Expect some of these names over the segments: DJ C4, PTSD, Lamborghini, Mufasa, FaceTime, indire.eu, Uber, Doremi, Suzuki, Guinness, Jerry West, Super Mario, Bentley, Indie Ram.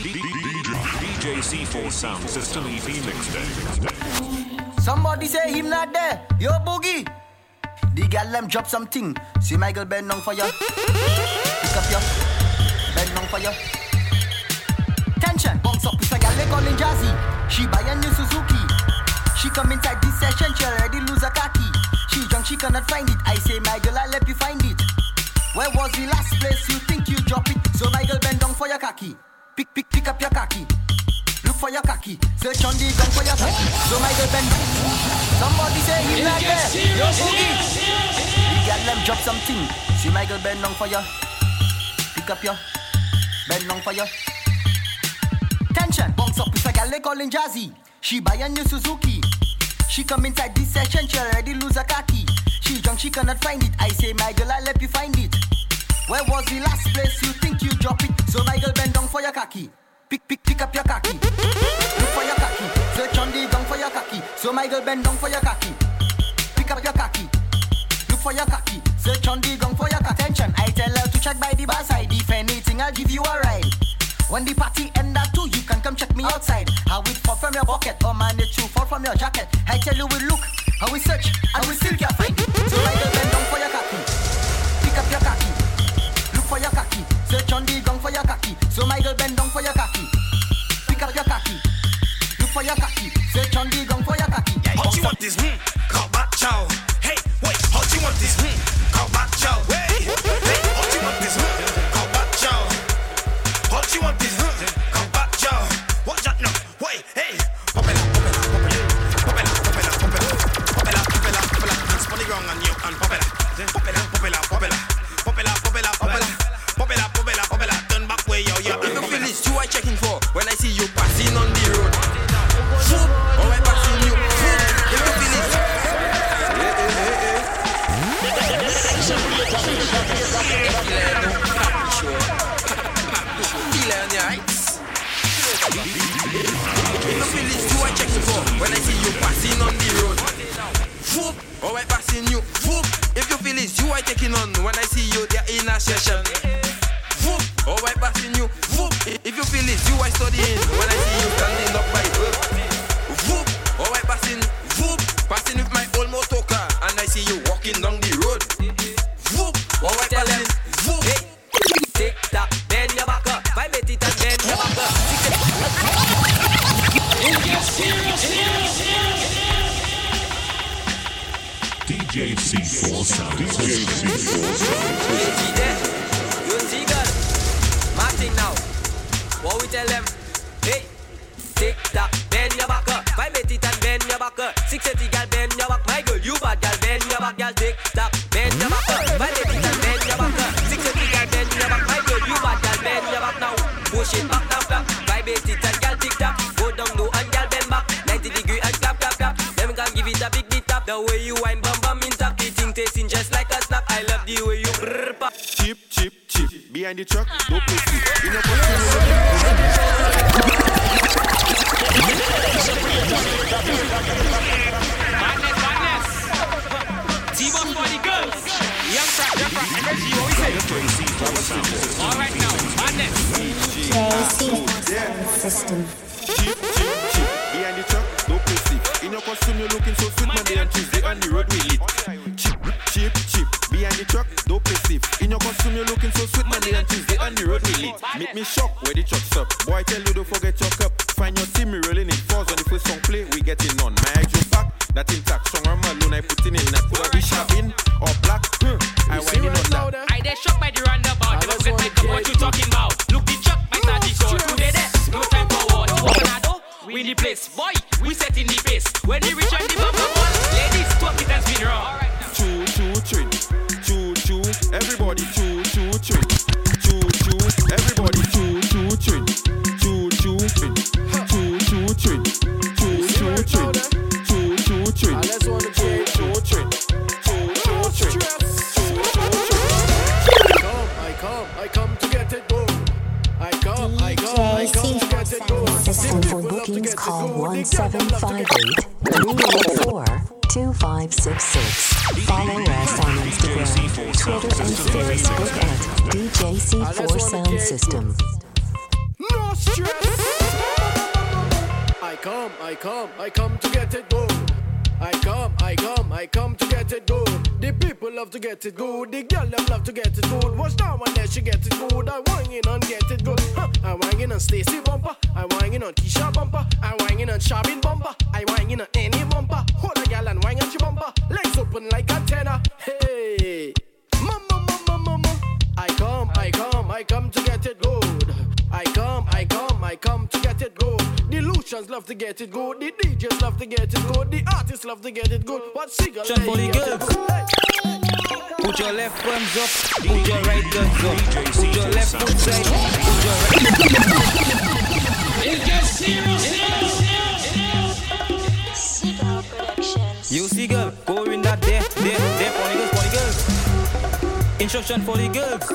DJ C4 sound system EP mixtape. Somebody say him not there. Yo, Boogie. The gal them drop something. See Michael bend on fire. Pick up your bend on fire. Tension bumps up. It's a gal they calling Jazzy. She buy a new Suzuki. She come inside this session. She already lose a khaki. She drunk. She cannot find it. I say Michael, I'll let you find it. Where was the last place you think you drop it? So Michael bend down for your khaki. Pick up your khaki. Look for your khaki. Search on the ground for your khaki. So Michael bend. Somebody say he's not there. Yo, Boogie. The girl them drop something. See Michael bend down for your. Pick up your. Bend down for your. Tension bumps up. It's a girl they calling Jazzy. She buy a new Suzuki. She come inside this session. She already lose a khaki. She drunk, she cannot find it. I say, Michael, I'll let you find it. Where was the last place you think you drop it? So Michael, bend down for your khaki. Pick up your khaki. Look for your khaki. Search on the ground for your khaki. So Michael, bend down for your khaki. Pick up your khaki. Look for your khaki. Search on the ground for your khaki. Attention, I tell her to check by the bar side. If anything, I'll give you a ride. When the party end at 2, you can come check me outside. How it fall from your pocket, or manage to fall from your jacket. I tell you we look, how we search, and we still can't find. So Michael bend down for your khaki. Pick up your khaki. Look for your khaki. Search on the ground for your khaki. So Michael bend down for your khaki. Pick up your khaki. Look for your khaki. Search on the ground for your khaki. Yeah, how do you want this? Call back chow. Hey, wait, how do you want this? Call back chow. Hey, hey, how do you want this? Call back chow. What you want this? Come back, yo. What that no? Wait, hey. Popela, popela, popela. Popela, popela, popela. Popela, popela, popela. Dance on the ground and you and popela. Popela, popela, popela. Popela, popela, popela. Popela, popela, popela. Turn back way, yo, yo. I'm finished. Who I checking for? When I see you passing on the road. Food. Oh, I passing you. Food. I'm finished. When I see you passing on the road, whoop, oh I passing you, whoop. If you feel it, you are taking on. When I see you, they are in a session. Whoop, oh I passing you, whoop. If you feel it, you are studying. When I see you standing up by whoop, whoop, oh I passing, whoop. Passing with my old motor car, and I see you walking down the road. Whoop, oh I passing, whoop. Hey, tick tock, bend your back up, vibrate it and bend your back up. DJ C4 sound. DJ C4 sound. You see that? You see girl? Martin now. What we tell them? Hey, tick tock, bend your back up. Vibrate it and bend your back up. 680 girl, bend your back. My girl, you bad girl, bend your back. Girl, tick tock, bend your back up. Vibrate it and bend your back up. 680 girl, bend your back. My girl, you bad girl, bend your back now. Push it back, tap, tap. Vibrate it and girl, tick tock. Go down low and girl, bend back. 90 degree and clap, clap, clap. Them girl give it a big beat up. The way you wind bum bum in tap. The thing tasting just like a snap. I love the way you brrr pop. Chip, chip, chip. Behind the truck, no pussy. In a madness, madness. T-bone for the girls. Young frack, energy, what we say? All right now, madness. System. Chip, chip, chip. Behind the truck, no pussy. In your costume, you're looking so sweet Monday and Tuesday on the road we lit. Chip, chip, chip. Behind the truck, no pussy. In your costume, you're looking so sweet Monday and Tuesday on the road we lit. Make me shock where the truck's up. Boy, I tell you don't forget your cup. Find your team, we rolling in fours. On the first song play, we getting on. My eyes are back, that intact. Strong arm alone, I put in it. I put a dish in or black. I wind in on that. I there shot by the roundabout. Never forget make up what you talking about. Look the truck, my daddy called. Who did that? No time for war. We in the place, boy, we set in the pace. When we reach on the bumper ball, ladies, talk it and spin around. Choo, choo, chin. Choo, choo. Everybody, choo, choo, chin. Choo, choo. Everybody, choo, choo, chin. Choo, choo, chin. Choo, choo, chin. Choo, choo, chin. Choo, choo, chin. Choo, choo, chin. Choo, choo, chin. I come to get it, boy. I come to get it, boy. System for bookings call 1758-384-2566. Follow us on Instagram, Twitter, and Facebook at DJ C4 Sound System. No no stress. I come to get it good. I come to get it good. The people love to get it good. The girl them love to get it good. Watch now and there she get it good. I wang in and get it good. Huh. I wang in on Stacy bumper. I wang in on Keisha bumper. I wang in on Shabin bumper. I wang in on any bumper. Hold a girl and wang on she bumper. Legs open like a tenor. Hey, mama. I come to get it good. I come to get it good. The Lucians love to get it good. The DJs love to get it good. The artists love to get it good. What single lady for the girls? Put your left arms up. Put your right guns up. Put your left foot side. Put your right. It gets serious. Seagull Productions. You seagull, go in that there for the girls. Instruction for the girls.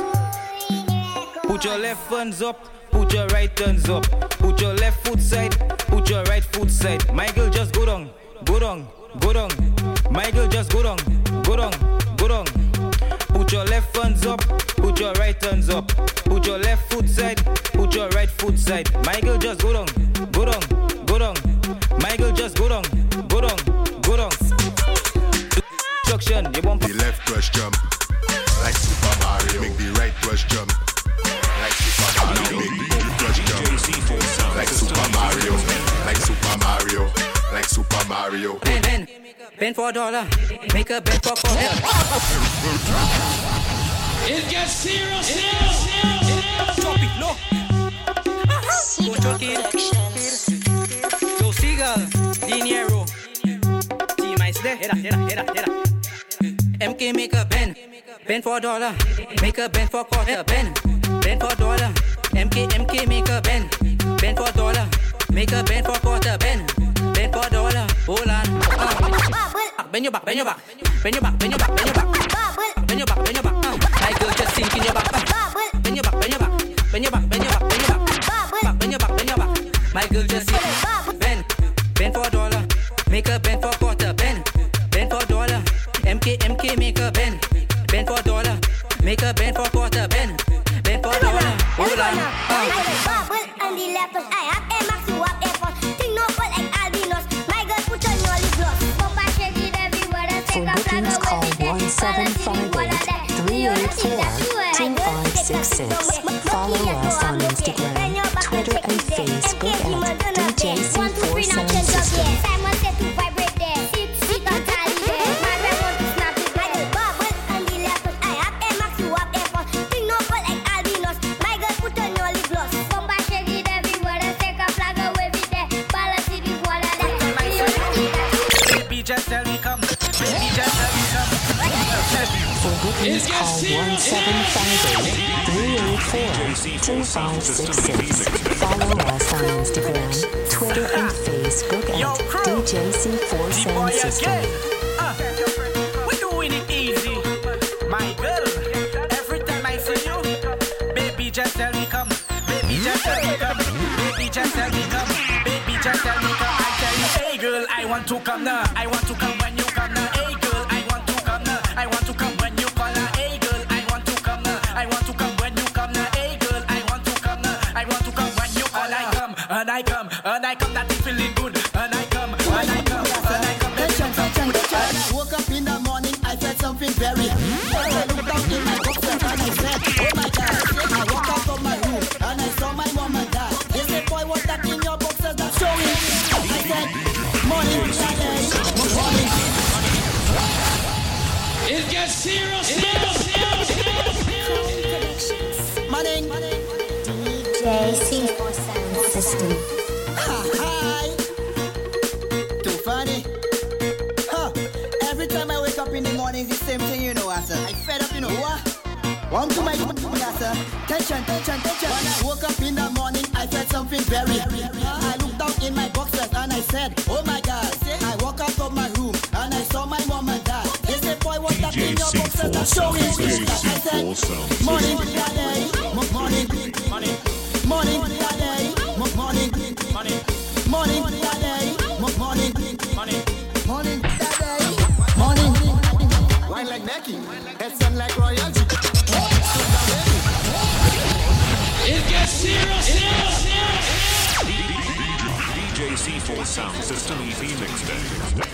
Put your left hands up. Put your right turns up. Put your left foot side. Put your right foot side. Michael, just go down. Go down. Go down. Michael, just go down. Go down. Go down. Put your left hands up. Put your right turns up. Put your left foot side. Put your right foot side. Michael, just go down. Go down. Go down. Michael, just go down. Go down. Go down. Instruction. You bump. The left thrust jump. Like Super Mario. Make the right thrust jump. Like Super Mario, like Super Mario. Ben for $1, make a bet for $4. It gets serious. Drop it low. Go choke it. So Seagull, Dinero, T-Mice there, era. MK make a Ben for $1, make a Ben for quarter, Ben for $1, MK make a Ben for $1, make a Ben for quarter, Ben for $1, hold on. Bend your back. My girl just sink in your back. Bend your back. My girl just sink. Ben for $1, make a Ben for quarter, Ben for $1, MK make a Ben for $1, make a Ben for quarter, Ben for $1, hold on. I have bubble on the left, I have a max to up airport. Think no fall like albinos, my girl put on your lip gloss. Papa shake it everywhere and take a flag away. Follow us on Instagram, Twitter and Facebook at DJ C4 Please call 1-758-384-2566. Follow us on Instagram, Twitter, and Facebook at DJC4 Sound System. We're doing it easy. My girl, every time I see you, baby, just tell me come. Baby, just tell me come. Baby, just tell me come. Baby, just tell me come. I tell you, hey girl, I want to come now. I want to come when you come now. Hey girl, I want to come now. I want to come. And I come, that is feeling good. And I come, that is feeling good. I woke up in the morning, I felt something very but I looked up in my box and I said, oh my God. I walked out of my room and I saw my mom and dad. They said, boy, what's that in your box? That's showing me. I said, morning. It gets serious. Morning. JC4 Sound System. Hi. Too funny. Huh. Every time I wake up in the morning, it's the same thing, you know, Asa. I fed up, you know. What? One to my Asa. Tension. When I woke up in the morning, I felt something very. I looked down in my boxers and I said, oh my God. I walked out of my room and I saw my mom and dad. They said, boy, what's up in your boxers? That's showing me. I said, morning. Morning, wine like Becky, head sun like royalty. It gets serious. C4 Sound System EP Mixtape.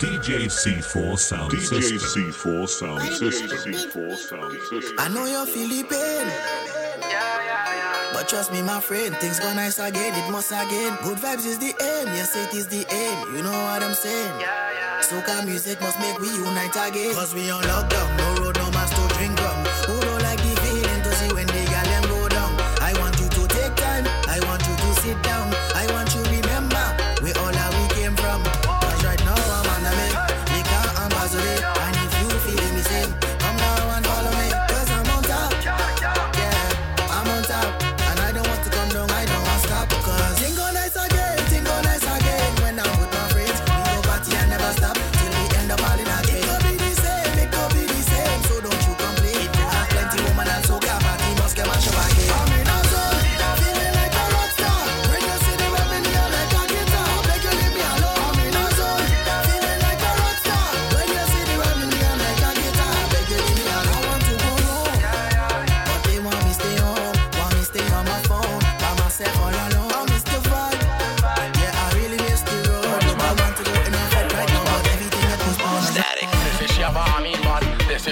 DJ C4 Sound System. I know you're feeling pain, but trust me, my friend, things go nice again. It must again. Good vibes is the aim. Yes, it is the aim. You know what I'm saying? Soca music must make we unite again. Cause we on lockdown, no road, no mask to drink rum. Who don't like the feeling to see when the gal them go down? I want you to take time.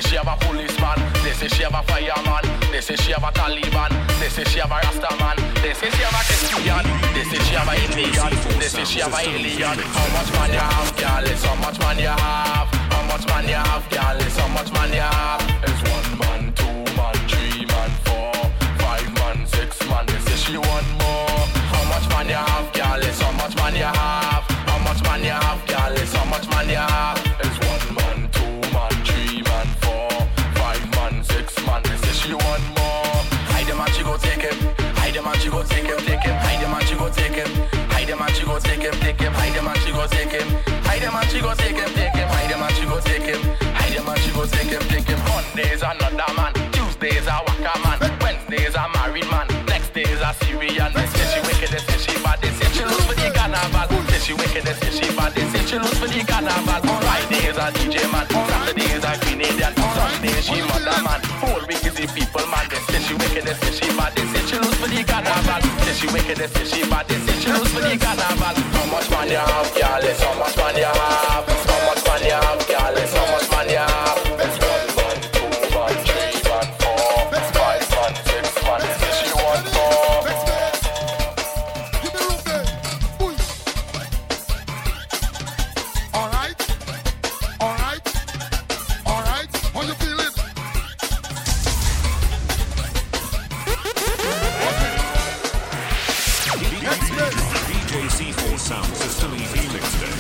say she have a policeman. They say she have a fireman. They say she have a Taliban. They say she have a Rastaman. They say she have a Christian. They say she have a alien. They say she have a alien. How much man you have, girl? It's how much man you have. How much man you have, girl? It's how much man you have. It's 1 man, 2 man, 3 man, 4, 5 man, 6 man. They say she want more. How much man you have, girl? It's how much man you have. How much man you have, girl? It's how much man you have. It's 1 man, 2 man, 3 man, 4, 5 man, 6 man. They say she want more. Hide them and she go take him. Hide them and she go take him, take him. Hide them and she go take him. Hide them and she go take him, take him. Hide them and she go take him. Hide them and she go take him, take him. Hide them and she go take him. Hide them and she go take him, take him. Mondays another man. Tuesdays a waka man. Wednesdays a married man. Next day is a Syrian. They say she wicked, they say she bad, they say she lose for the carnival. They say she wicked, they say she bad, they say she lose for the carnival. Friday is a DJ man, Saturday is a Grenadian, Sunday she mother man. Whole week is the people man. They say she wicked, they say she bad, they say she lose for the carnival. They say she wicked, they say she bad, they say she lose for the carnival. How much man you have, girl? It's how much man you have. How much man you have, girl? It's how much man you have. It's 1 man, 2 man, 3 man, 4, 5 man, 6 man. They say she want more. Sound system easy mixed in.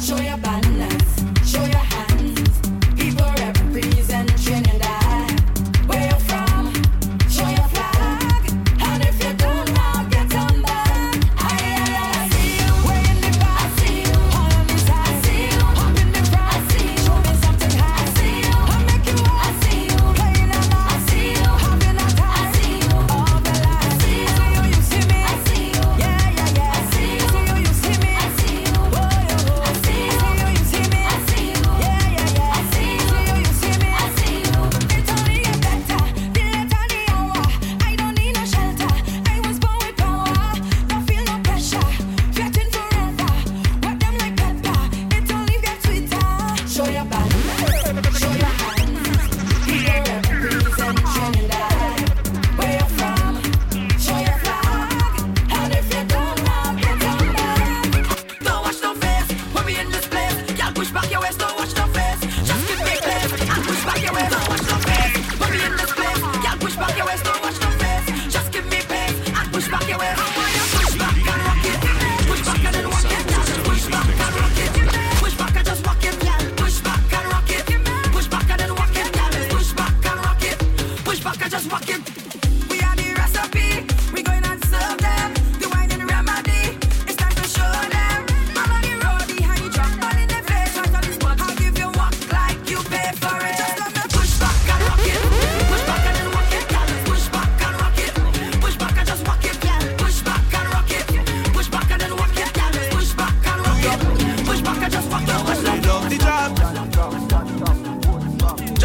Show your balance.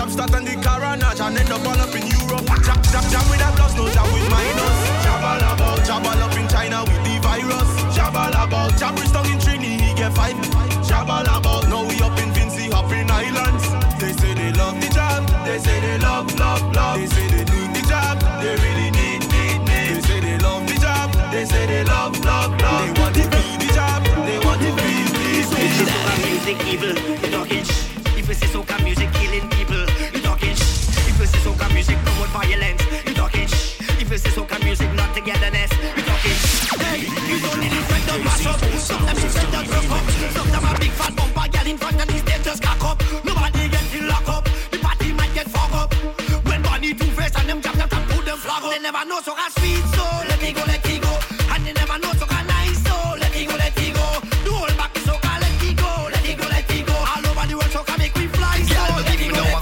Jump start on the Carnage and end up in Europe. Jab, jab, jab with that plus, no jab with minus. Jabal up in China with the virus. Jabal about, jab is stuck in Trini, he get five. Jabal about, now we up in Vinci, up in islands. They say they love the job, they say they love. They say they need the job, they really need. They say they love the job, they say they love. They want to be the job, they want to be. It's not music evil, you talking shh. If you see soca music killing people, you talking shh. If you see soca music promote violence, you talking shh. If you see soca music not togetherness, you talking shh. Hey, you don't need to friend don't mash up. Some them is friend don't broke up. Some them a big fat bumper girl in front and these them just cock up. Nobody get in lock up. The party might get fuck up. When Bonnie two-face and them jump up and put them flag up. They never know soca sweet, so let me go. And they never know soca nice, so let me go. Do all back is soca, let me go. All over the world soca make we fly, so let me go.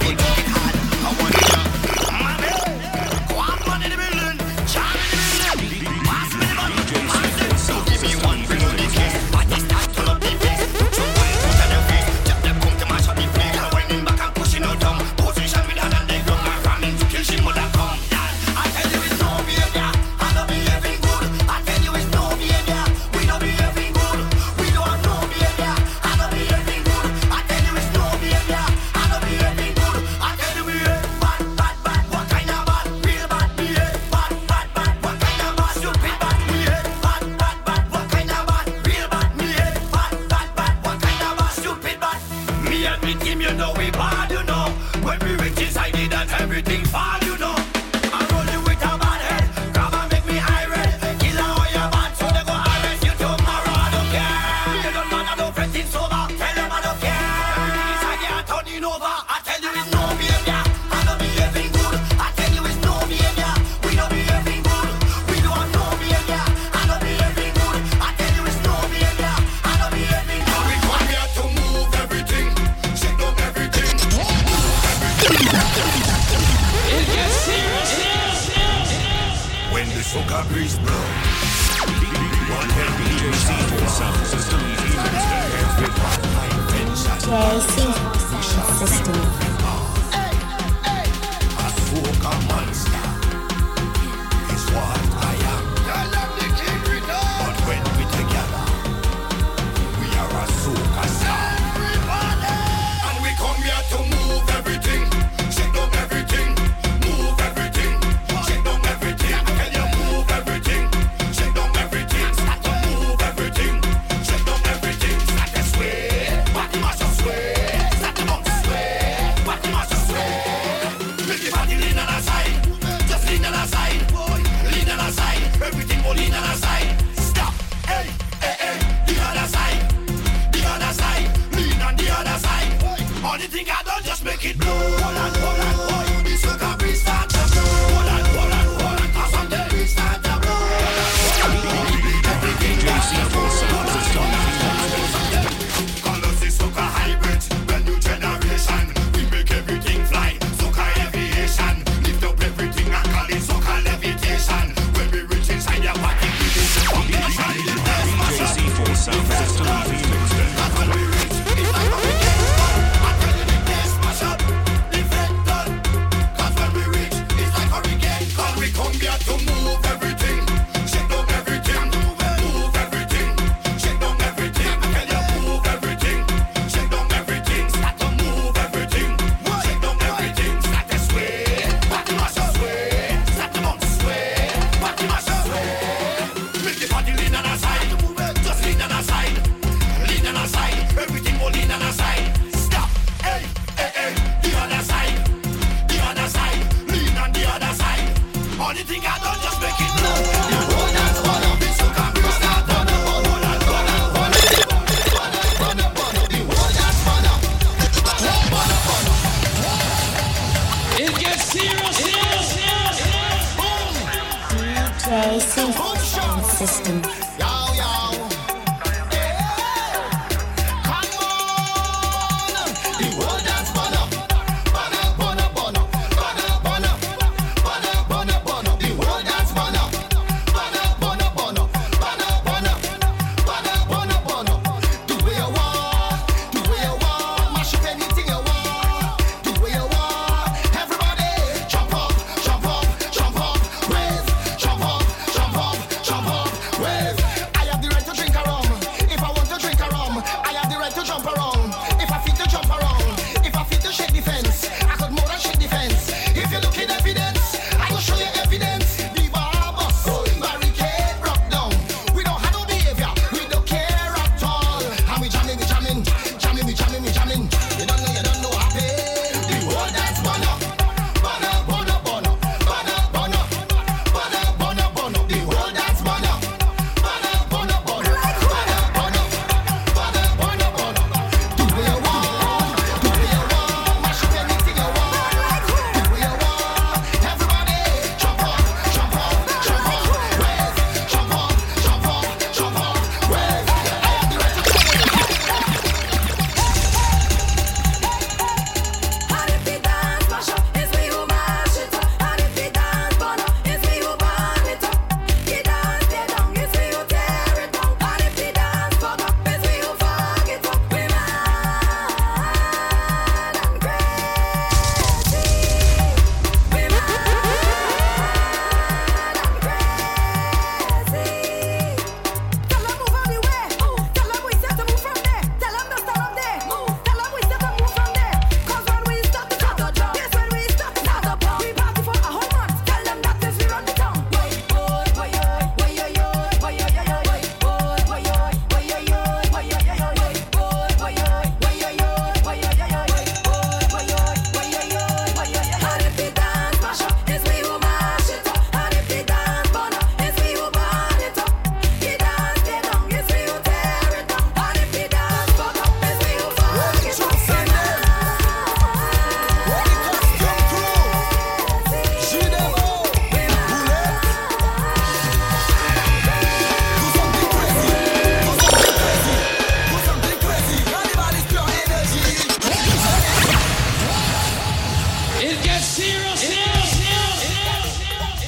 Get serious, serious.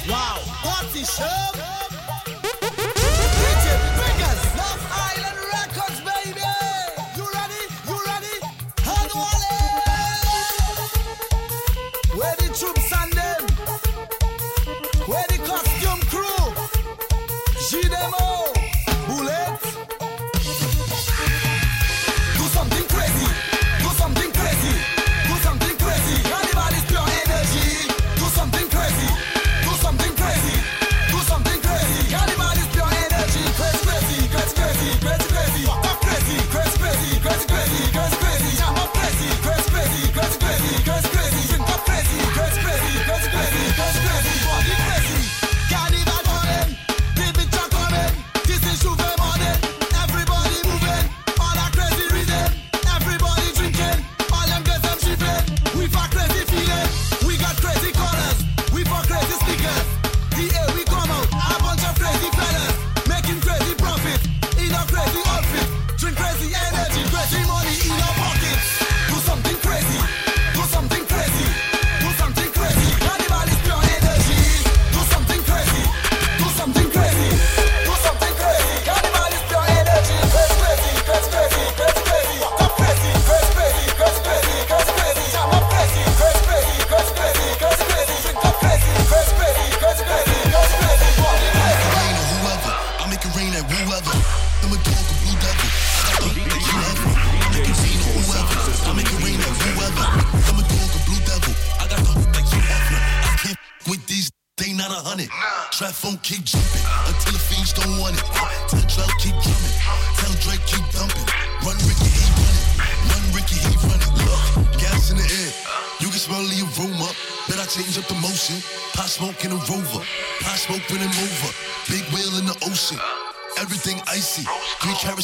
Wow, party show.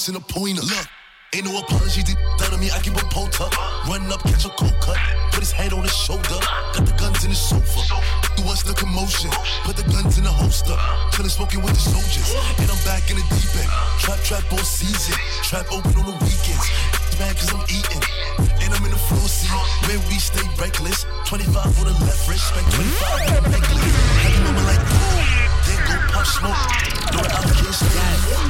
In a pointer. Look, ain't no apology down on me. I keep a polter. Run up, catch a cold cut. Put his head on his shoulder. Got the guns in his sofa. Do us the commotion. Put the guns in the holster. Chillin' smoking with the soldiers. And I'm back in the deep end. Trap all season. Trap open on the weekends. Mad cause I'm eating. And I'm in the floor seat. Where we stay reckless. 25 on the left wrist. Spend 25 on the necklace. Have a moment like boom. Pop smoke, no allocation.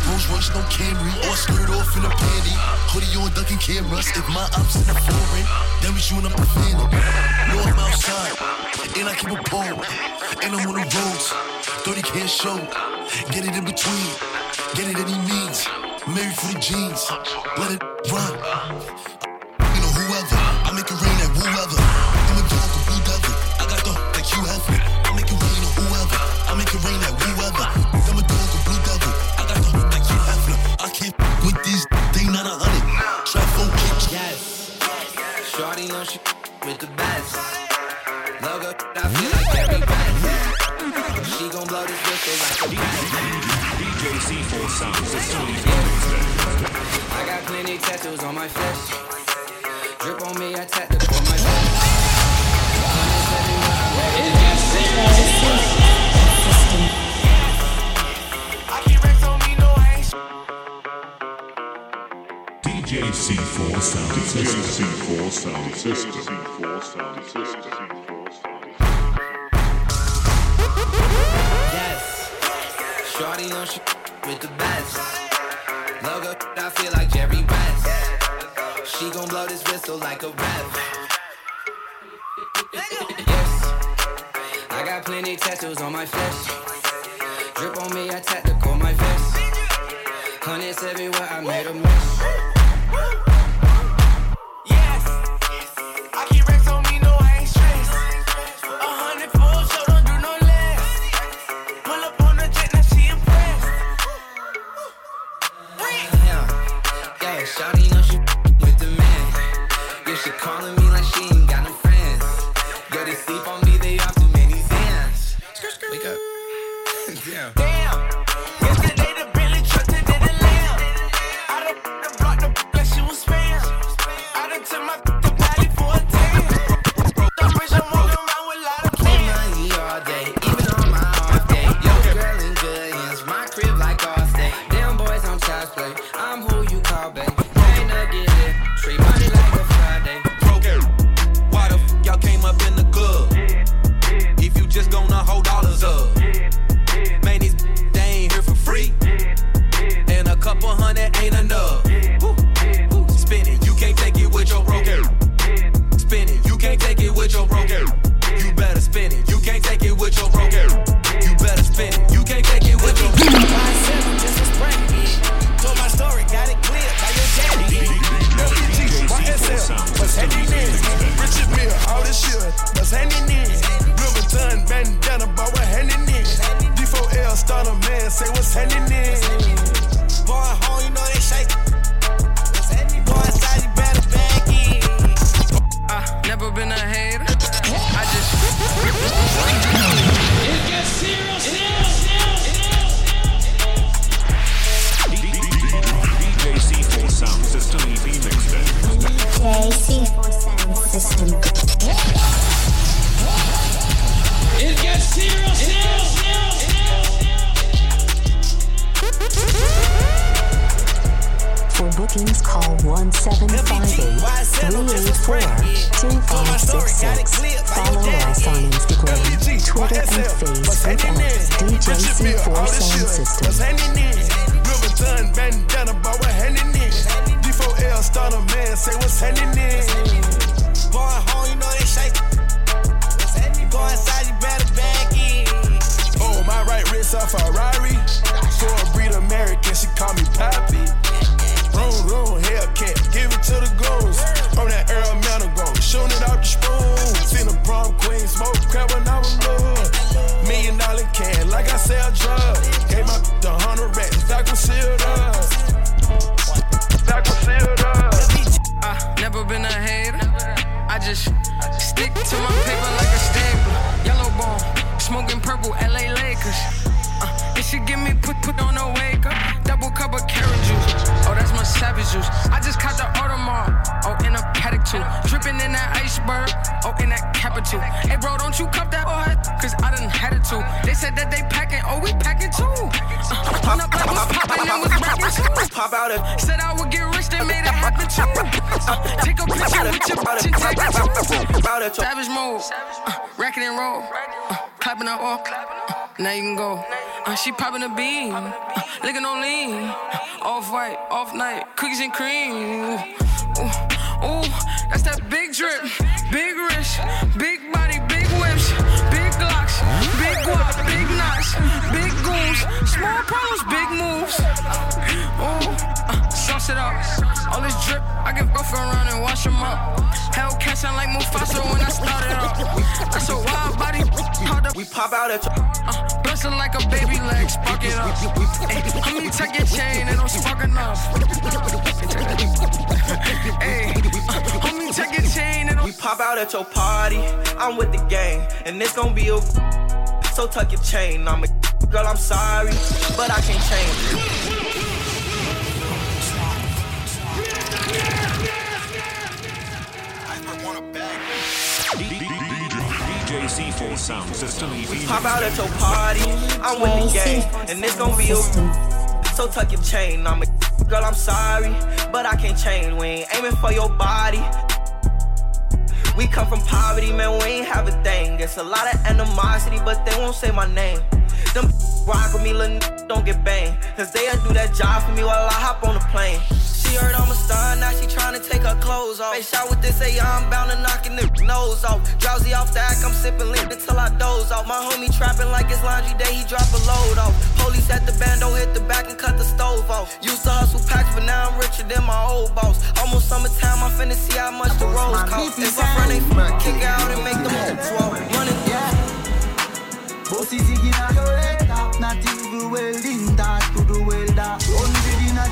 Rolls Royce, no Camry, or skirt off in a panty. Hoodie on ducking cameras. If my ops in the foreign, then we shooting up the phantom. No, I'm outside, and I keep a pole, and I'm on the roads. 30 can't show, get it in between, get it any needs. Married for the jeans, let it run. You know whoever, I make it rain at whoever. I'm a dog, a blue devil. I got the that you have me. I make it rain on whoever. I make it rain at whoever. I'm a dog, a blue devil. I got the like you have no. I can't with these. They not 100. Trap phone kick. Yes. Shorty on shit with the best. Logo, I feel like every best. She gon' blow this whistle like DJ C4 sounds. It's Tony. I got plenty tattoos on my flesh. Drip on me, I tattoo on my flesh. It gets serious. C4 sound system. C4 sound system. C4 sound system. Yes. Shorty on shit with the best. Logo, I feel like Jerry West. She gon' blow this whistle like a ref. Yes. I got plenty tattoos on my flesh. Drip on me, I tactical my vest. Hundreds everywhere, I made a mess. Damn, yesterday the Bentley truck today the lamb. I done brought the say what's happening. Going home, you know they shake. Going side, you better back in. Never been a hater. I just. It gets serious, DJ C4 Sound System EP Mixtape. DJ C4 Sound System. It gets serious, For bookings, call 1758-384-2566. Follow us on Instagram, Twitter, and Facebook at DJ C4 Sound System. River done, bandana, but we're handing it. D4L, start a man, say what's handing it. Going home, you know they shake. Go inside, you better back in. Oh, my right wrist a Ferrari. For a breed American, she call me Poppy. Room, room, Hellcat, give it to the goons. From that Earl Manigo, shooting it off the spoon. Seen a prom queen, smoke crap when I was low. $1 million can, like I sell drugs. Gave my $100 racks, I concealed us. I concealed us. Never been a hater. I just stick to my paper like a staple. Yellow bone, smoking purple, LA Lakers. This shit give me put on a wake up. Double cup of carrot juice. Oh, that's my savage juice. I just caught the Audemars. Oh, in a paddock too. Dripping in that iceberg. Oh, in that capital. Hey, bro, don't you cup that hard? Cause I done had it too. They said that they packing. Oh, we packing too. Pop up like what's popping and what's rapping too. Pop out of. Said I would get rich, they made it happen too. Take a picture with your bitch and take it too. Savage mode. Racking and roll. Clapping up all. Now you can go. She popping a bean. Licking on lean. Off white, off night. Cookies and cream. Ooh, ooh, that's that big drip. Big wrist. Big body, big whips. Big glocks. Big guap. Big knots. Big goons. Small problems, big moves. Ooh, sauce it up. All this drip, I can go for a run and wash them up. Hellcat sound like Mufasa when I started up. That's a wild body. We pop out at bustin' like a baby leg, spark it up. Hey, me take your chain and I'm sparking up. Hey, homie, take your chain and I'm. We pop out at your party, I'm with the gang, and it's gonna be a. So tuck your chain, I'm a. Girl, I'm sorry, but I can't change it. C4 Sound System. Pop out at your party, I'm with the gang, and it's gonna be a. So tuck your chain, I'm a. Girl, I'm sorry, but I can't change. We ain't aiming for your body. We come from poverty, man, we ain't have a thing. It's a lot of animosity, but they won't say my name. Them rock with me, little don't get banged. Cause they'll do that job for me while I hop on the plane. She heard I'm a star, now she tryna take her clothes off. They shot with this AI, I'm bound to knockin' the nose off. Drowsy off the act, I'm sippin' lit until I doze off. My homie trappin' like it's laundry day, he drop a load off. Police at the bando, hit the back and cut the stove off. Used to hustle packs, but now I'm richer than my old boss. Almost summertime, I'm finna see how much the roads cost. If I run, they kick out and make them all 12. Running, yeah. Bossy digging out your head, not even welding that to the welder. Only it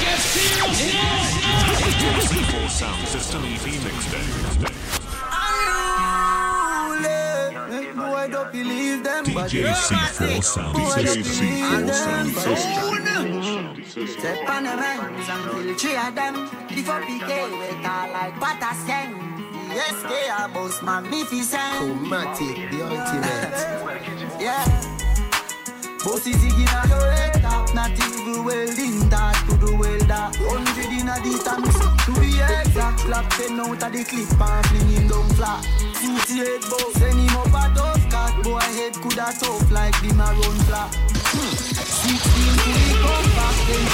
gets serious. C4 Sound System EP Mixtape. I don't believe them. DJ C4 Sound System. Step on the ranks until three of them. Before PK, we talk like butter skin. Yes, they are both magnificent. Chromatic, the ultimate. Yeah. Bossy digging at your head up, not even welding that to the welder. Only in a distance to the exact clap, ten out of the clip and flinging down flat. 2 8 bows, send him up a dove cat, boy head could have tough like the maroon flat. 16 to the compact, then.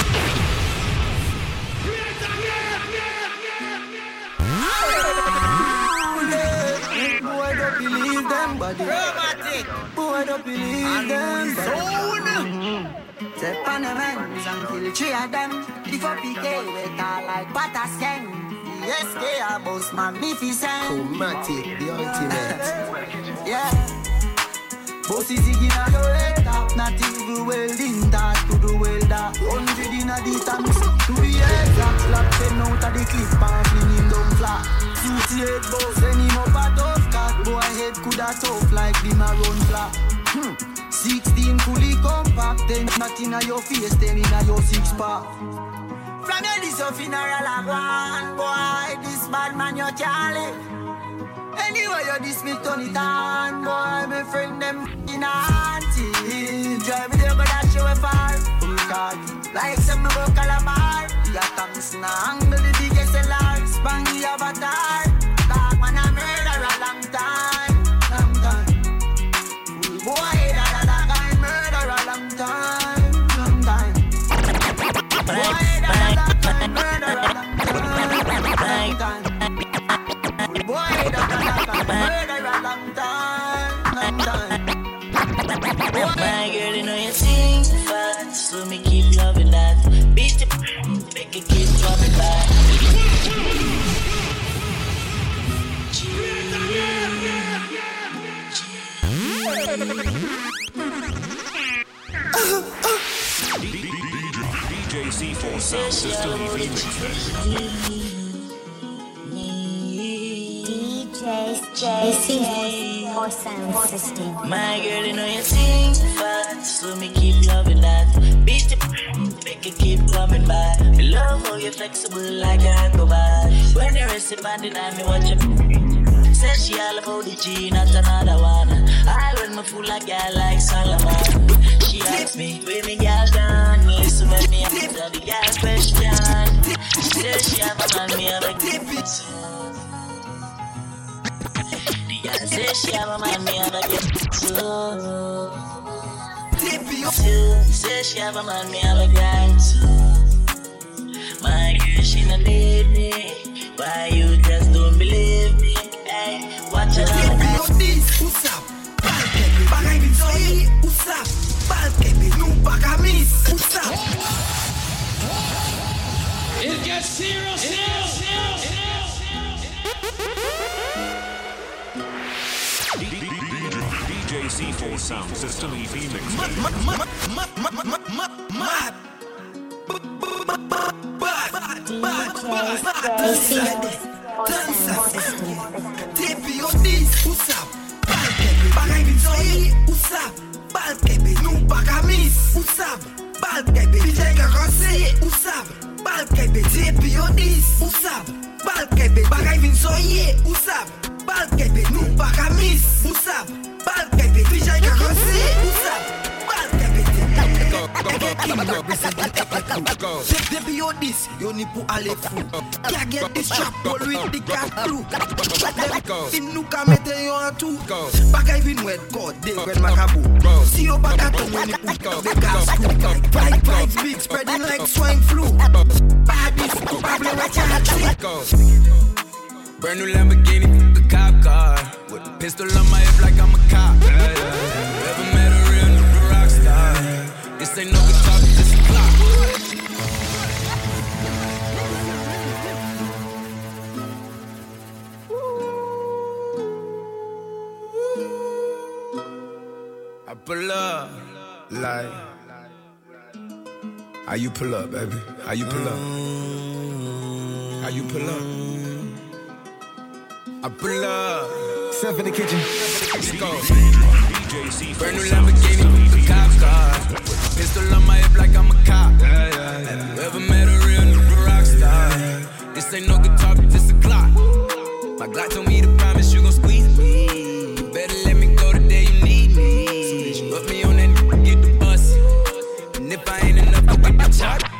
Boy, don't believe them, buddy. Boy, I don't believe them. Step on the ranks until three of them. Before PK, we talk like butter skin. Yes, they are both magnificent. Chromatic, the ultimate. Yeah. Bossy ziggy na your not evil welding that to the welder. 100 in a distance to be exact. Slap 10 out of the clip and fling him down flat. 2-8 boss, send him up a tough cat. Boy head coulda tough like the maroon flat. 16 fully compact, then nothing on your face, then in your six-pack. From your this your funeral a gone, boy. This bad man you can't live. Anyway you this me turn it on, boy. My friend them in a auntie. Drive me there but that show a far. Full card, like some no go calamar. You come snang, but the biggest seller. Spangy avatar, that man a murderer a long time, long time. Boy that a guy murderer a long time, long time. Boy my girl, you know you sing fast, so me keep loving that. Beat the make it keep dropping back. DJ C4 sound system remix. My girl, you know you sing fast, so me keep loving that. Beat the make it keep coming back. Me love how you're flexible like a acrobat. When the rest of my deny me watch you. Said she all about the G, not another one. I run my fool like girl like Solomon. She asked me, where me girl done? Listen when me answer the girl question. She said she have a man, me have a girl. I said she have a man, me have a girl too. Say she have a man, me have a girl too. My girl, she don't need me. Why you just don't believe me? Hey, watch out. It gets serious, C4 sound system EV mix. You need to aller fou. Can't get this trap, but with the cat through. In look at me, they are too. Back I even wet, God, they went macabre. See your back at the when you put up the gas through. Bite, big, spreading like swine flu. Bad this, probably what you had to. Brand new Lamborghini, the cop car. With a pistol on my hip like I'm a cop. Never met a real new rock star. This ain't no guitar, this is clock. Pull up, like how you pull up, baby? How you pull up? How you pull up? I pull up. Self in the kitchen. Let's go. Brand new Lamborghini, the cop car. Pistol on my hip like I'm a cop. Never met a real new rock star. This ain't no guitar, this a clock. My Glock told me to promise you gon' squeeze me.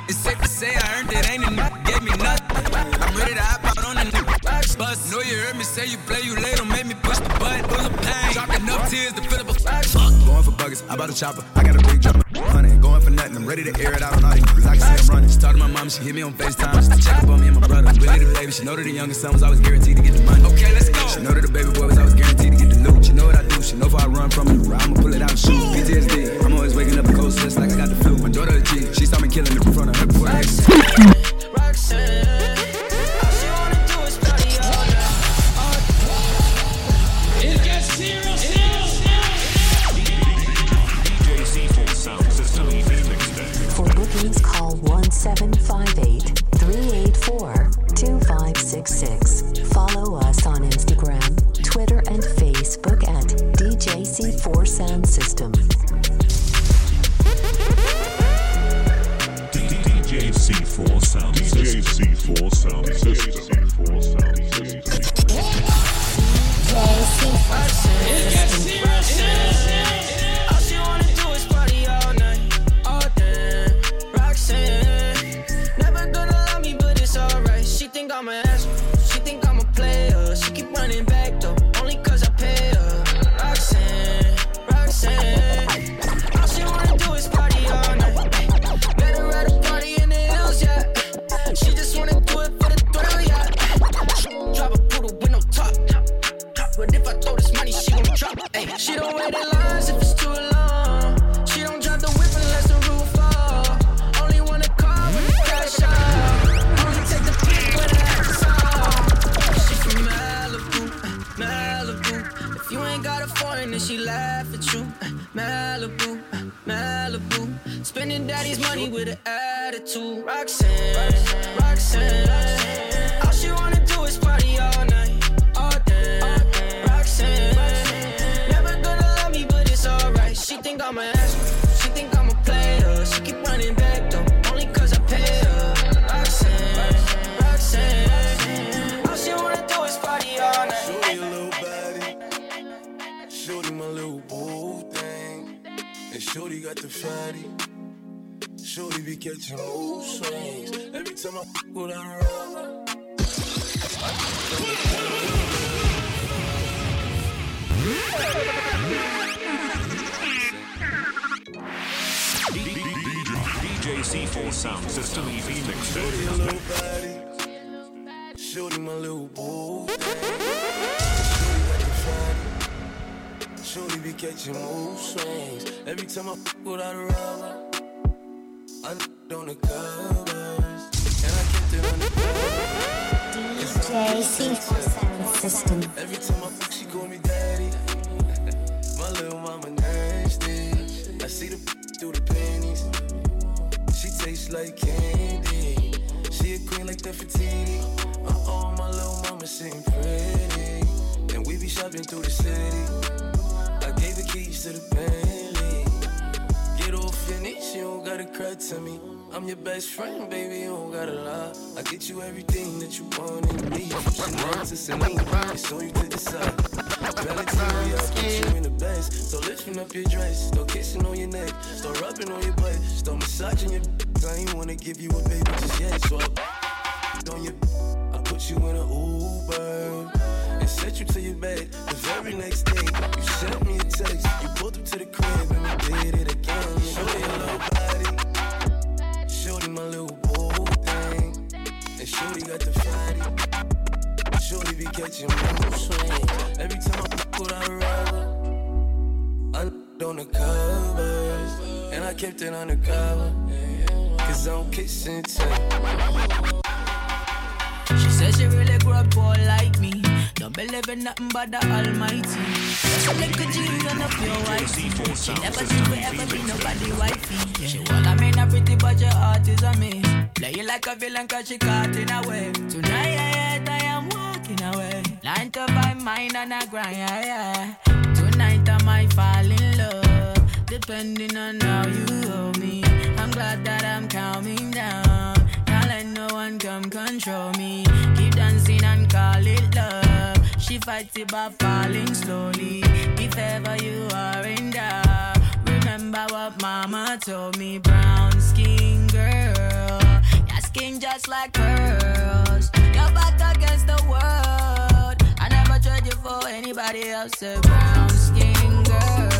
It's safe to say I earned it, ain't enough, gave me nothing. I'm ready to hop out on a new bus. Know you heard me say you play, you later make me push the button. Full of pain, dropped enough tears to fill up a fuck. Going for buggers, I bought a chopper, I got a big jumper. Hunting, going for nothing, I'm ready to air it out on all these cause I can see I'm running. She talked to my mom, she hit me on FaceTime. She checked up on me and my brother, really the baby. She know that the youngest son was always guaranteed to get the money. Okay, let's go. She know that the baby boy was always guaranteed to get the loot. She know what I do, she know if I run from it, I'ma pull it out and shoot. PTSD, I'm always waking up cold sweats like I got the flu. My daughter a G, she saw me killing it in front of her boy. Roxanne. ain't got a foreign and she laugh at you. Malibu, Malibu. Spending daddy's money with an attitude. Roxanne, Roxanne, Roxanne, Roxanne. All she wanna do is party all night, all day. Roxanne, Roxanne. Never gonna love me, but it's alright. She think I'm an asshole, she think I'm a player. She keep running back though, only cause I pay her. Roxanne, Roxanne. All she wanna do is party all night. Shorty little body, shorty my little boo thing. And shorty got the fatty, shorty be catching old swings. Every time I fuck with her, DJ C4 sound system EV mix. Shorty my little body, shorty my little boo. Shorty got the fatty, shorty be catching old swings. Every time I fuck with her, I knocked on the covers, and I kept it on the covers. DJ C4 sound system. Every time I fuck, she call me daddy. My little mama nasty. I see the through the panties. She tastes like candy. She a queen like Nefertiti. Uh-oh, my little mama sitting pretty. And we be shopping through the city. I gave the keys to the Bentley. Get off your knees, you don't gotta cry to me. I'm your best friend, baby, you don't gotta lie. I get you everything that you want and need. It's on you to decide. Relatively, I put you in the best. Start lifting up your dress, start kissing on your neck, start rubbing on your butt, start massaging your b***h. I ain't wanna give you a baby just yet, so I b***h on your b***h. I put you in an Uber and sent you to your bed. The very next day, you sent me a text. You pulled up to the crib and we did it again. Shorty a little body, shorty my little boo thing. And shorty got the fatty, shorty be catching mood swings. Every time I put out a rubber, I knocked on the covers, and I kept it undercover, cause I'm kissing tight. She said she really grew up poor like me. Don't believe in nothing but the Almighty. That's a little G, you know, your wifey. She never did forever be nobody wifey. Yeah. She wanna mean a pretty, but your heart is a miss. Play you like a villain cause she caught in a wave. Tonight I am walking away. 9 to 5 mine and I grind, yeah, yeah. Tonight I might fall in love, depending on how you hold me. I'm glad that I'm calming down. Can't let no one come control me. Keep dancing and call it love. She fights it by falling slowly. If ever you are in doubt, remember what mama told me. Brown skin girl, your skin just like pearls. You're back against the world. I never tried you for anybody else. So brown skin girl,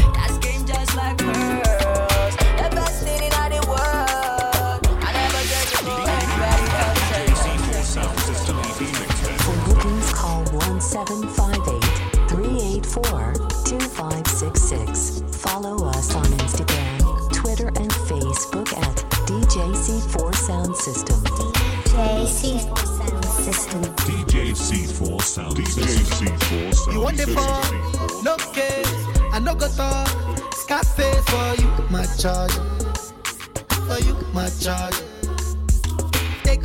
your skin just like pearls. The best thing in the world. For bookings, call 1758-384-2566. Follow us on Instagram, Twitter, and Facebook at DJC4 Sound System. DJC4 Sound System. DJC4 Sound System. You want the phone? No case. I no go talk. Scafe for you, my charge. For you, my charge. Take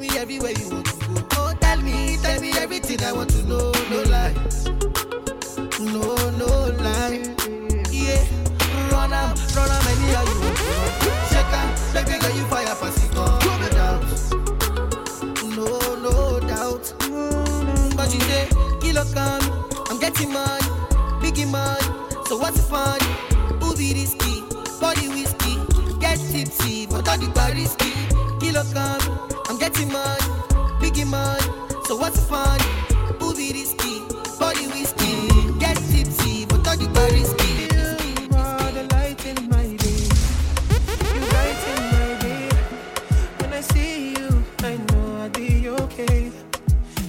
me everywhere you want to go. Oh, tell me everything I want to know. No lies, no, no lies. Yeah, run out anyhow you want to go. Check out, baby girl, you fire for sick. No doubt, no, no doubt. But you say, kilo come, I'm getting money, biggie money. So what's the fun? Ubi risky, body whiskey. Get tipsy, but all the bar risky. Kilo come, I'm getting money, biggie money. So what's the fun? Ubi risky, body whiskey. Get tipsy, but all you got risky. You are the light in my day. You light in my day. When I see you, I know I'll be okay.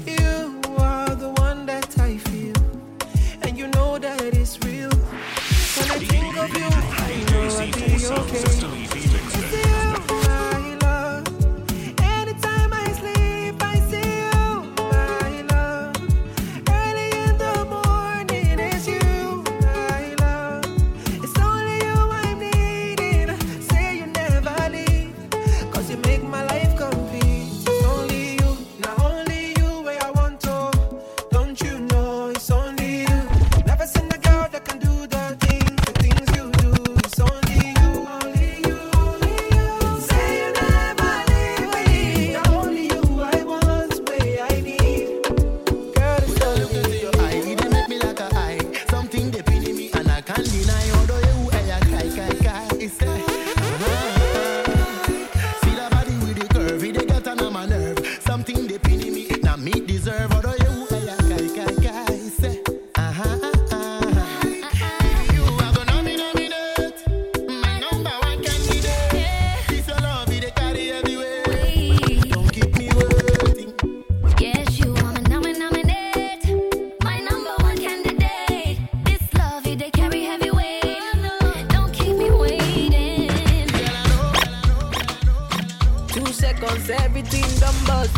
You are the one that I feel, and you know that it's real. When I think of you, I know I'll be okay. I love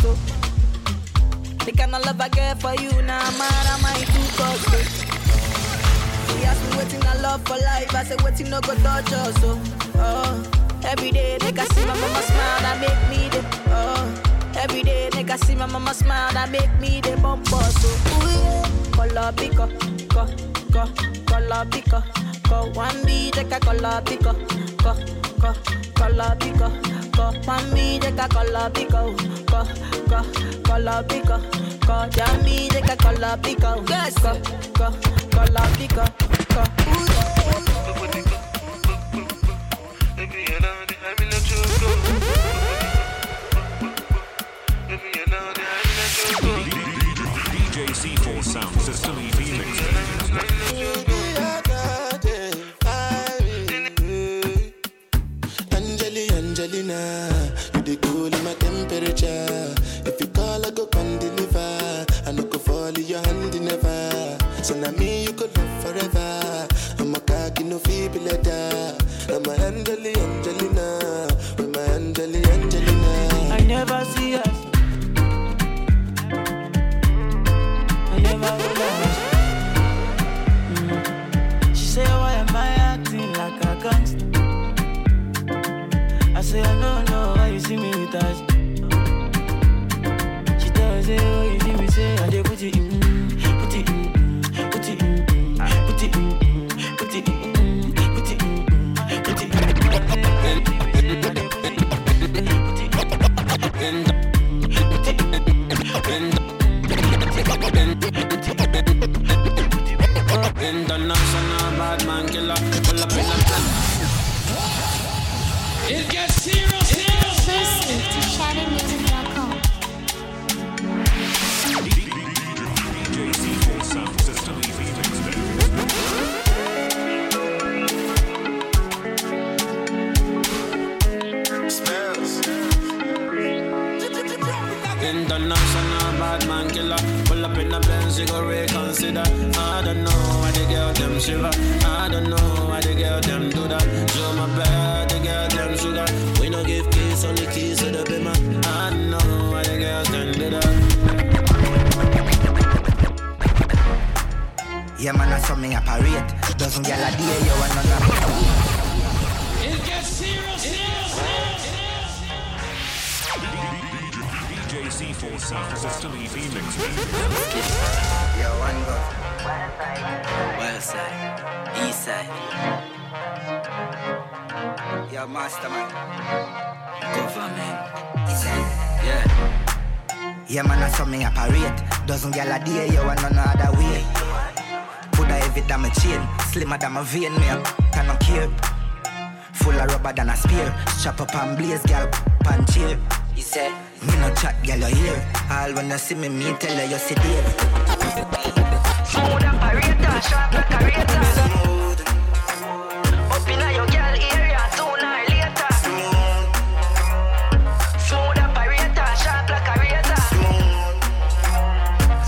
go. The kind of love I get for you, now I'm mad, I might do cause so. She asked me waiting I love for life, I said waiting no go touch us, so. Oh, every day they can see my mama smile, that make me the, oh. Every day they can see my mama smile, that make me the bumper, so. Ooh yeah, color picker, color picker, one be take a color picker, color picker. Mami, llega con la pico, con la pico, ya mi llega con la pico, con la pico, DJ C4 sound system remix. If you call, I go and deliver. I no go fall in your hand never. So now me, you could love forever. I'm a cocky no feeble letter. I'm a Angelina. I'm a Angelina. I never see us. I never will us. She say, why am I acting like a gangster? I say, I don't know why you see me with us. Say, oh, you see me say, I dey put it in, put it in, put it in, put it in, put it in, put it in, put it in, put it international bad man killer. Pull up in a Benz, you go reconsider. I don't know why the girl them shiver. I don't know why the girl them do that. So my bad, the girl them sugar. We no give kiss, only kiss to the bimmer. I don't know why the girl them do that. Yeah man, I saw me a parade. Doesn't get a deal, you want another. It gets serious. C4 sound system EV mix. Yo, one go. Well side, east side. Yo, masterman. Government. East side. Yeah. Yeah, man, I saw me a parade. Doesn't get a day, you want none other way. Put a heavy than my chain, slimmer than my vein, me up, cannot care. Full of rubber than a spear. Chop up and blaze, girl, pan cheer. He said, me no chat, girl, you here. All when you see me tell her you sit there. Smooth operator, sharp like a razor. Smooth. Up in your girl area sooner or later. Smooth operator, sharp like a razor. Smooth.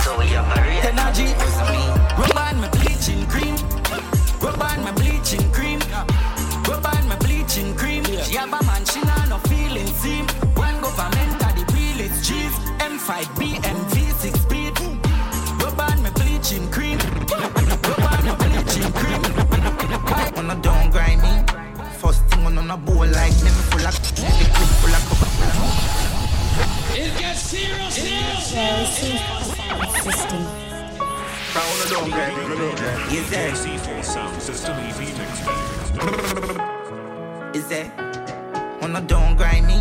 So we operate. Energy was me. Rub on my bleaching cream. Rub on my bleaching cream. Rub on my bleaching cream. She have a man, she not no feeling seam. Government at the wheel is cheese. M5 BMV 6-speed. Rub on my bleaching cream. Rub on my bleaching cream. Pipe on a down grind me. First thing on a bowl like them full of the clip full of cover. It gets serious. System. Brown a down grind me. Is there C4 sound system EV mix? Is there on a down grind me?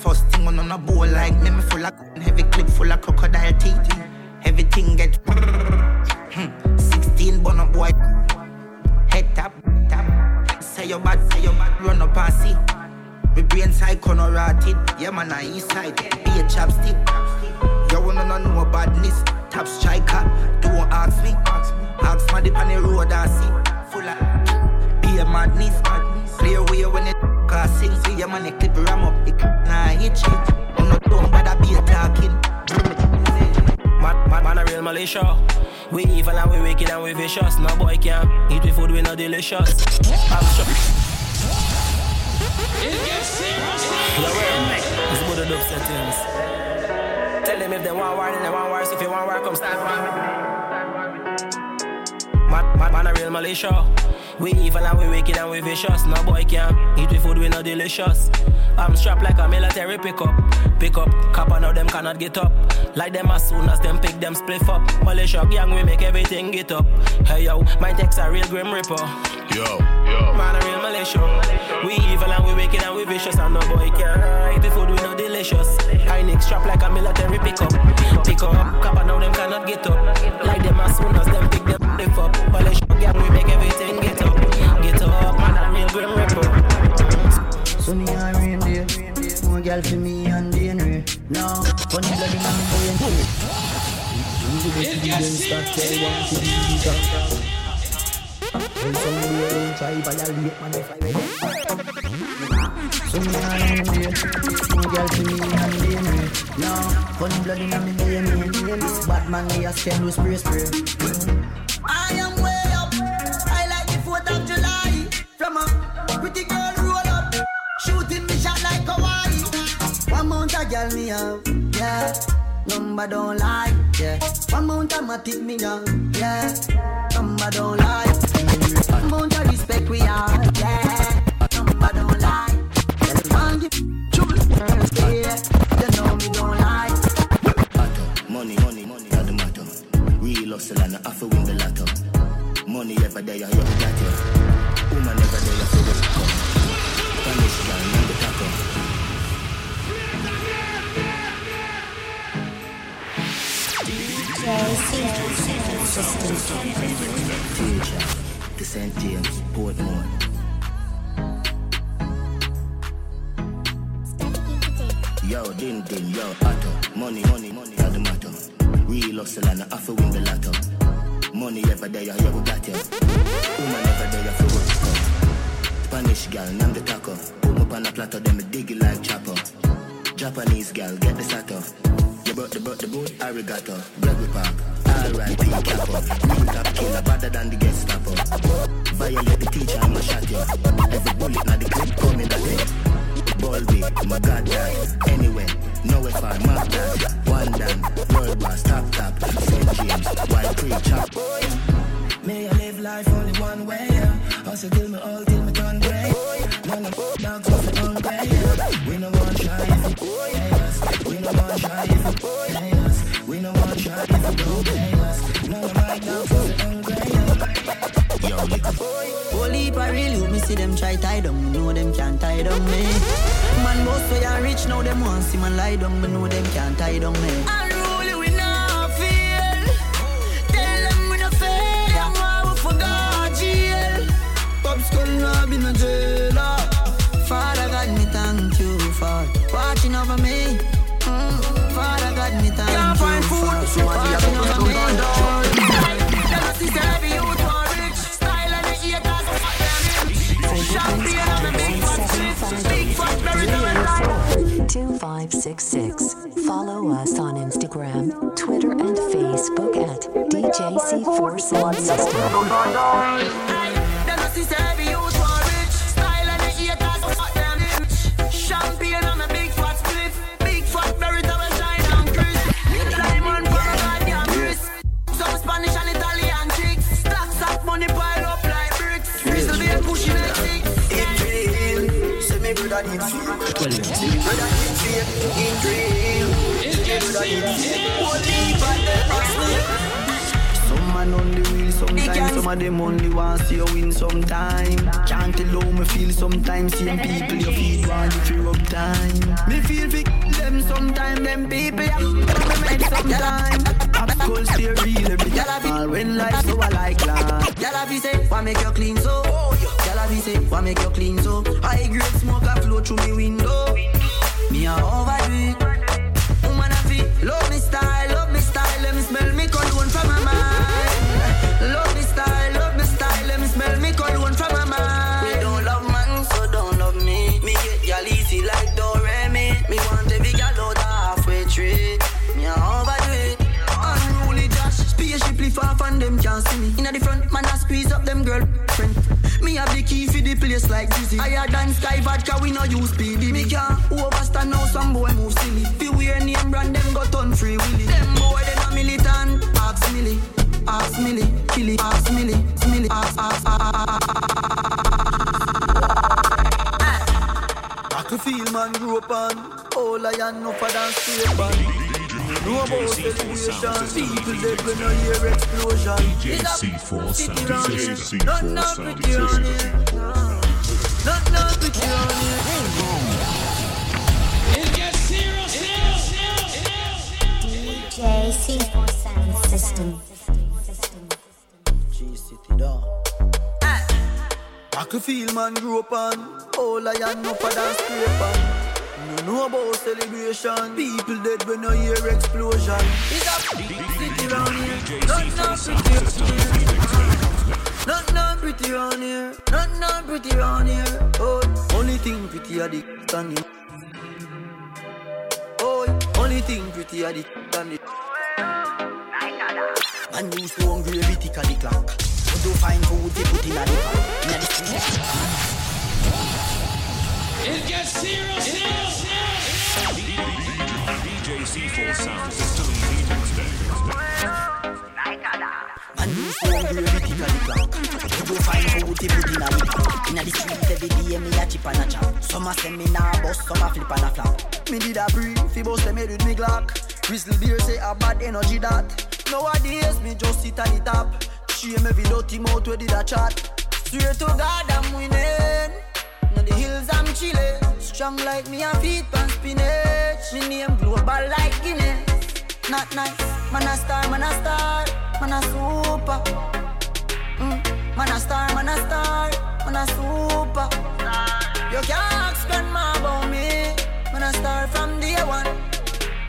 First thing on a bowl like me full of heavy clip full of crocodile teeth. Everything get 16 bono boy. Head tap. Say your bad, run up and see. My brain side corner rotted. Yeah man, I east side. Be a chapstick. You wanna know badness. Tap striker. Don't ask me. Ask my dip on the road and see. Full of be a madness. Play away when it. Sing, see your money clip ram up, it nah itch it. I'm not dumb, but I be talking. Man, a real Malaysia. We evil and we wicked and we vicious. No boy can eat with food, we no delicious. It gets serious. It's about the dope settings. if they want war, then they want war. So if you want war, come start war. Man a real malicious. We evil and we wicked and we vicious. No boy can eat with food we no delicious. I'm strapped like a military pickup. Pick up, copper now them cannot get up. Like them as soon as them pick them spliff up. Malicious gang we make everything get up. Hey yo, my text a real grim reaper. Yo. Man a real malicious. We evil and we wicked and we vicious. And no boy can eat with food we no delicious. I nick strapped like a military pickup. Pick up, copper now them cannot get up. Like them as soon as them pick them spliff up. Malicious gang we make everything get up. So me and rain there, more girl for me and rain rain. Now, funny bloody man going to it. It gets serious. So me and rain there, more girl for me and rain rain. Now, funny bloody man going to it. Batman they a sell with spray. I am way up, I like the 4th of July. From a pretty girl roll up, shooting me shot like Hawaii. One mount a girl me up, yeah. Number don't lie, yeah. One mount a matic me up, yeah. Number don't lie. One mount a respect we are, yeah. Number don't lie. Tell them man give trouble first, yeah. They know me don't lie. Money are the matter. Real hustle and I have to win the lotto. Money every day I have to get it. Woman never did a fool with a cup. Punish down in the taco. Future, the St. James, Portmore. Yo, din, yo, ato. Money, how the matter. Real hustle and I have to win the lotto. Money every day I have got you. Woman never did a fool. Spanish girl, name the taco. Put up on a platter, then me dig it like chopper. Japanese girl, get the sato. You brought the boat, arigato. Gregory Park, R.I.P. Capo. Real top killer, better than the Gestapo. Violate the teacher, I'ma shot you. Every bullet, now the clip, call me that it. Baldy, my goddamn. Anyway, nowhere far, mark that. One down, world boss, top. St. James, white creek, chop. May I live life only one way, yeah. Also till me all, till me turn grey. None of the dogs off the tongue, yeah. We no one try if you pay us. We no one try if you pay us. We no one try if you don't pay us. None of my dogs off the tongue, yeah. Yo, nigga. Holy paril, you me see them try tie down. Me know them can't tie down me. Man, most way I reach now, them want see man lie down. Me know them can't tie down me. I've been a jailer. Father God, me thank you for watching over me. Father God, me thank you for watching over me. That's the heavy youth for rich style and the haters for them. Champion of the big fat, big fat, very life. 2566. Follow us on Instagram, Twitter, and Facebook at DJ C4 Sound System. This is heavy youth for rich style and the haters for them. Champagne on a big fat spliff, big fat veritable shine and crisp. Diamond for a goddamn crisp. Some Spanish and Italian chicks, stacks of money pile up like bricks. Crystal beer pushing like six. It real, say me brother did feel. Brother did feel, it real. It real, only for them. Some on the wheel sometimes, some of them only want to see you win sometime. Can't tell how me feel sometimes, seeing people you feed want you feel up time. Me feel big them sometimes, them people you make sometimes. Obstacles they real every time, when life so I like life. Yalavi say, why make you clean so? Yalavi say, why make you clean so? High grade smoke a flow through me window. Me a overdo it. Woman a feel, love me style, let me smell me cologne from my mind. Love me style, let me smell me cologne from my mind. We don't love man, so don't love me. Me get y'all easy like Doremi. Me want every girl out halfway tree. Me a overdo it. Unruly dash, spaceship lift off and them can't see me. Inna the front, man I squeeze up them girl friend. Me have the key for the place like this. Higher than Sky Vodka, we no use PD. Me can't overstand now, some boy move silly. Fi wear name brand, them got on free willy. Them boy, them a militant. Ask Millie, ask Millie, Killie, ask Millie, Millie, I could feel man grew up on all I am no for dance straight band. No about celebration, people they gonna hear explosion. DJ C4 sound system. Not with you on it. Not with you on it. It gets serious. DJ C4 sound system. G City dog. I can feel man grew up on all I am no for dance scraper. Know about celebration. People dead when I hear explosion. It's a pretty round here. Not pretty round here. Not pretty round here. Oh, only thing pretty are the standing. Oh, only thing pretty are the standing. Man used to hungry every tick of the clock. But don't find food they put in a the it gets serious. DJ C4 sound system leading. Some a seminar boss, some a flip and a flap. Me did a brief, he boss me with me Glock. Crystal beer say a bad energy that. Nowadays me just sit on the top. Shame every dirty mouth we did a chat. Swear to God I'm winning. On the hills I'm chilling, strong like me and feet pan spinach. Me name global like Guinness. Not nice, man a star, man a star, man a super. Man a star, man a star, man a super. You can't ask grandma about me. Man a star from day one.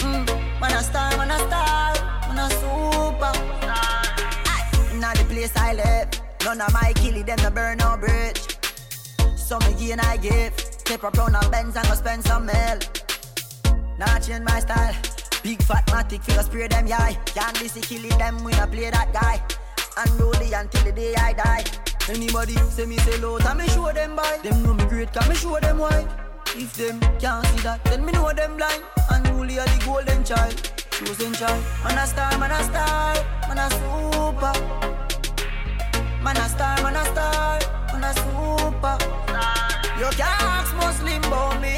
Man a star, man a star, man a super. Now the place I live, none of my killie them no burn no bridge. Some again I give, take a pound of Benz and go spend some mil. Not change my style, big fat matic feel spray them yai. Can't be see killing them when I play that guy. And roll the until the day I die. Anybody say me say low, I me show them by. Them know me great, can me show them why. If them can't see that, then me know them blind. And Julie are the golden child, chosen child. Man a star, man a star, man a super. Man a star, man a star, man a super. You can't ask Muslim about me.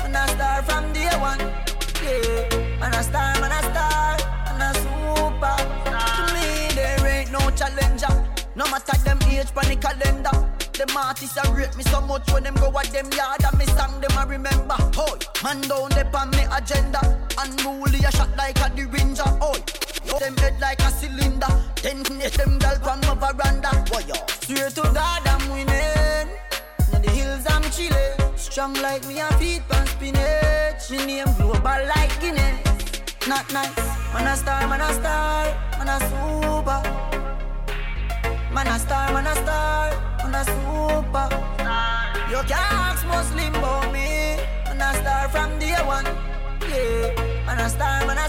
Man a star from day one. Yeah, man a star, man a star, man a super. To me there ain't no challenger. No matter them age pan the calendar. Them artists a rate me so much when them go at them yard and me song them I remember. Hoy, man down they pan me agenda. Unruly a shot like a derringer. Hoy, yo them head like a cylinder. Then hit them girl from my veranda. Boy, yo, swear to God I'm winning. The hills I'm chillin', strong like me and feet pan spinach. Me name global like Guinness. Not nice, man a star, man a star, man a super. Man a star, man a star, man a super. You can't ask Muslim about me. Man a star from day one. Yeah, man a star, man a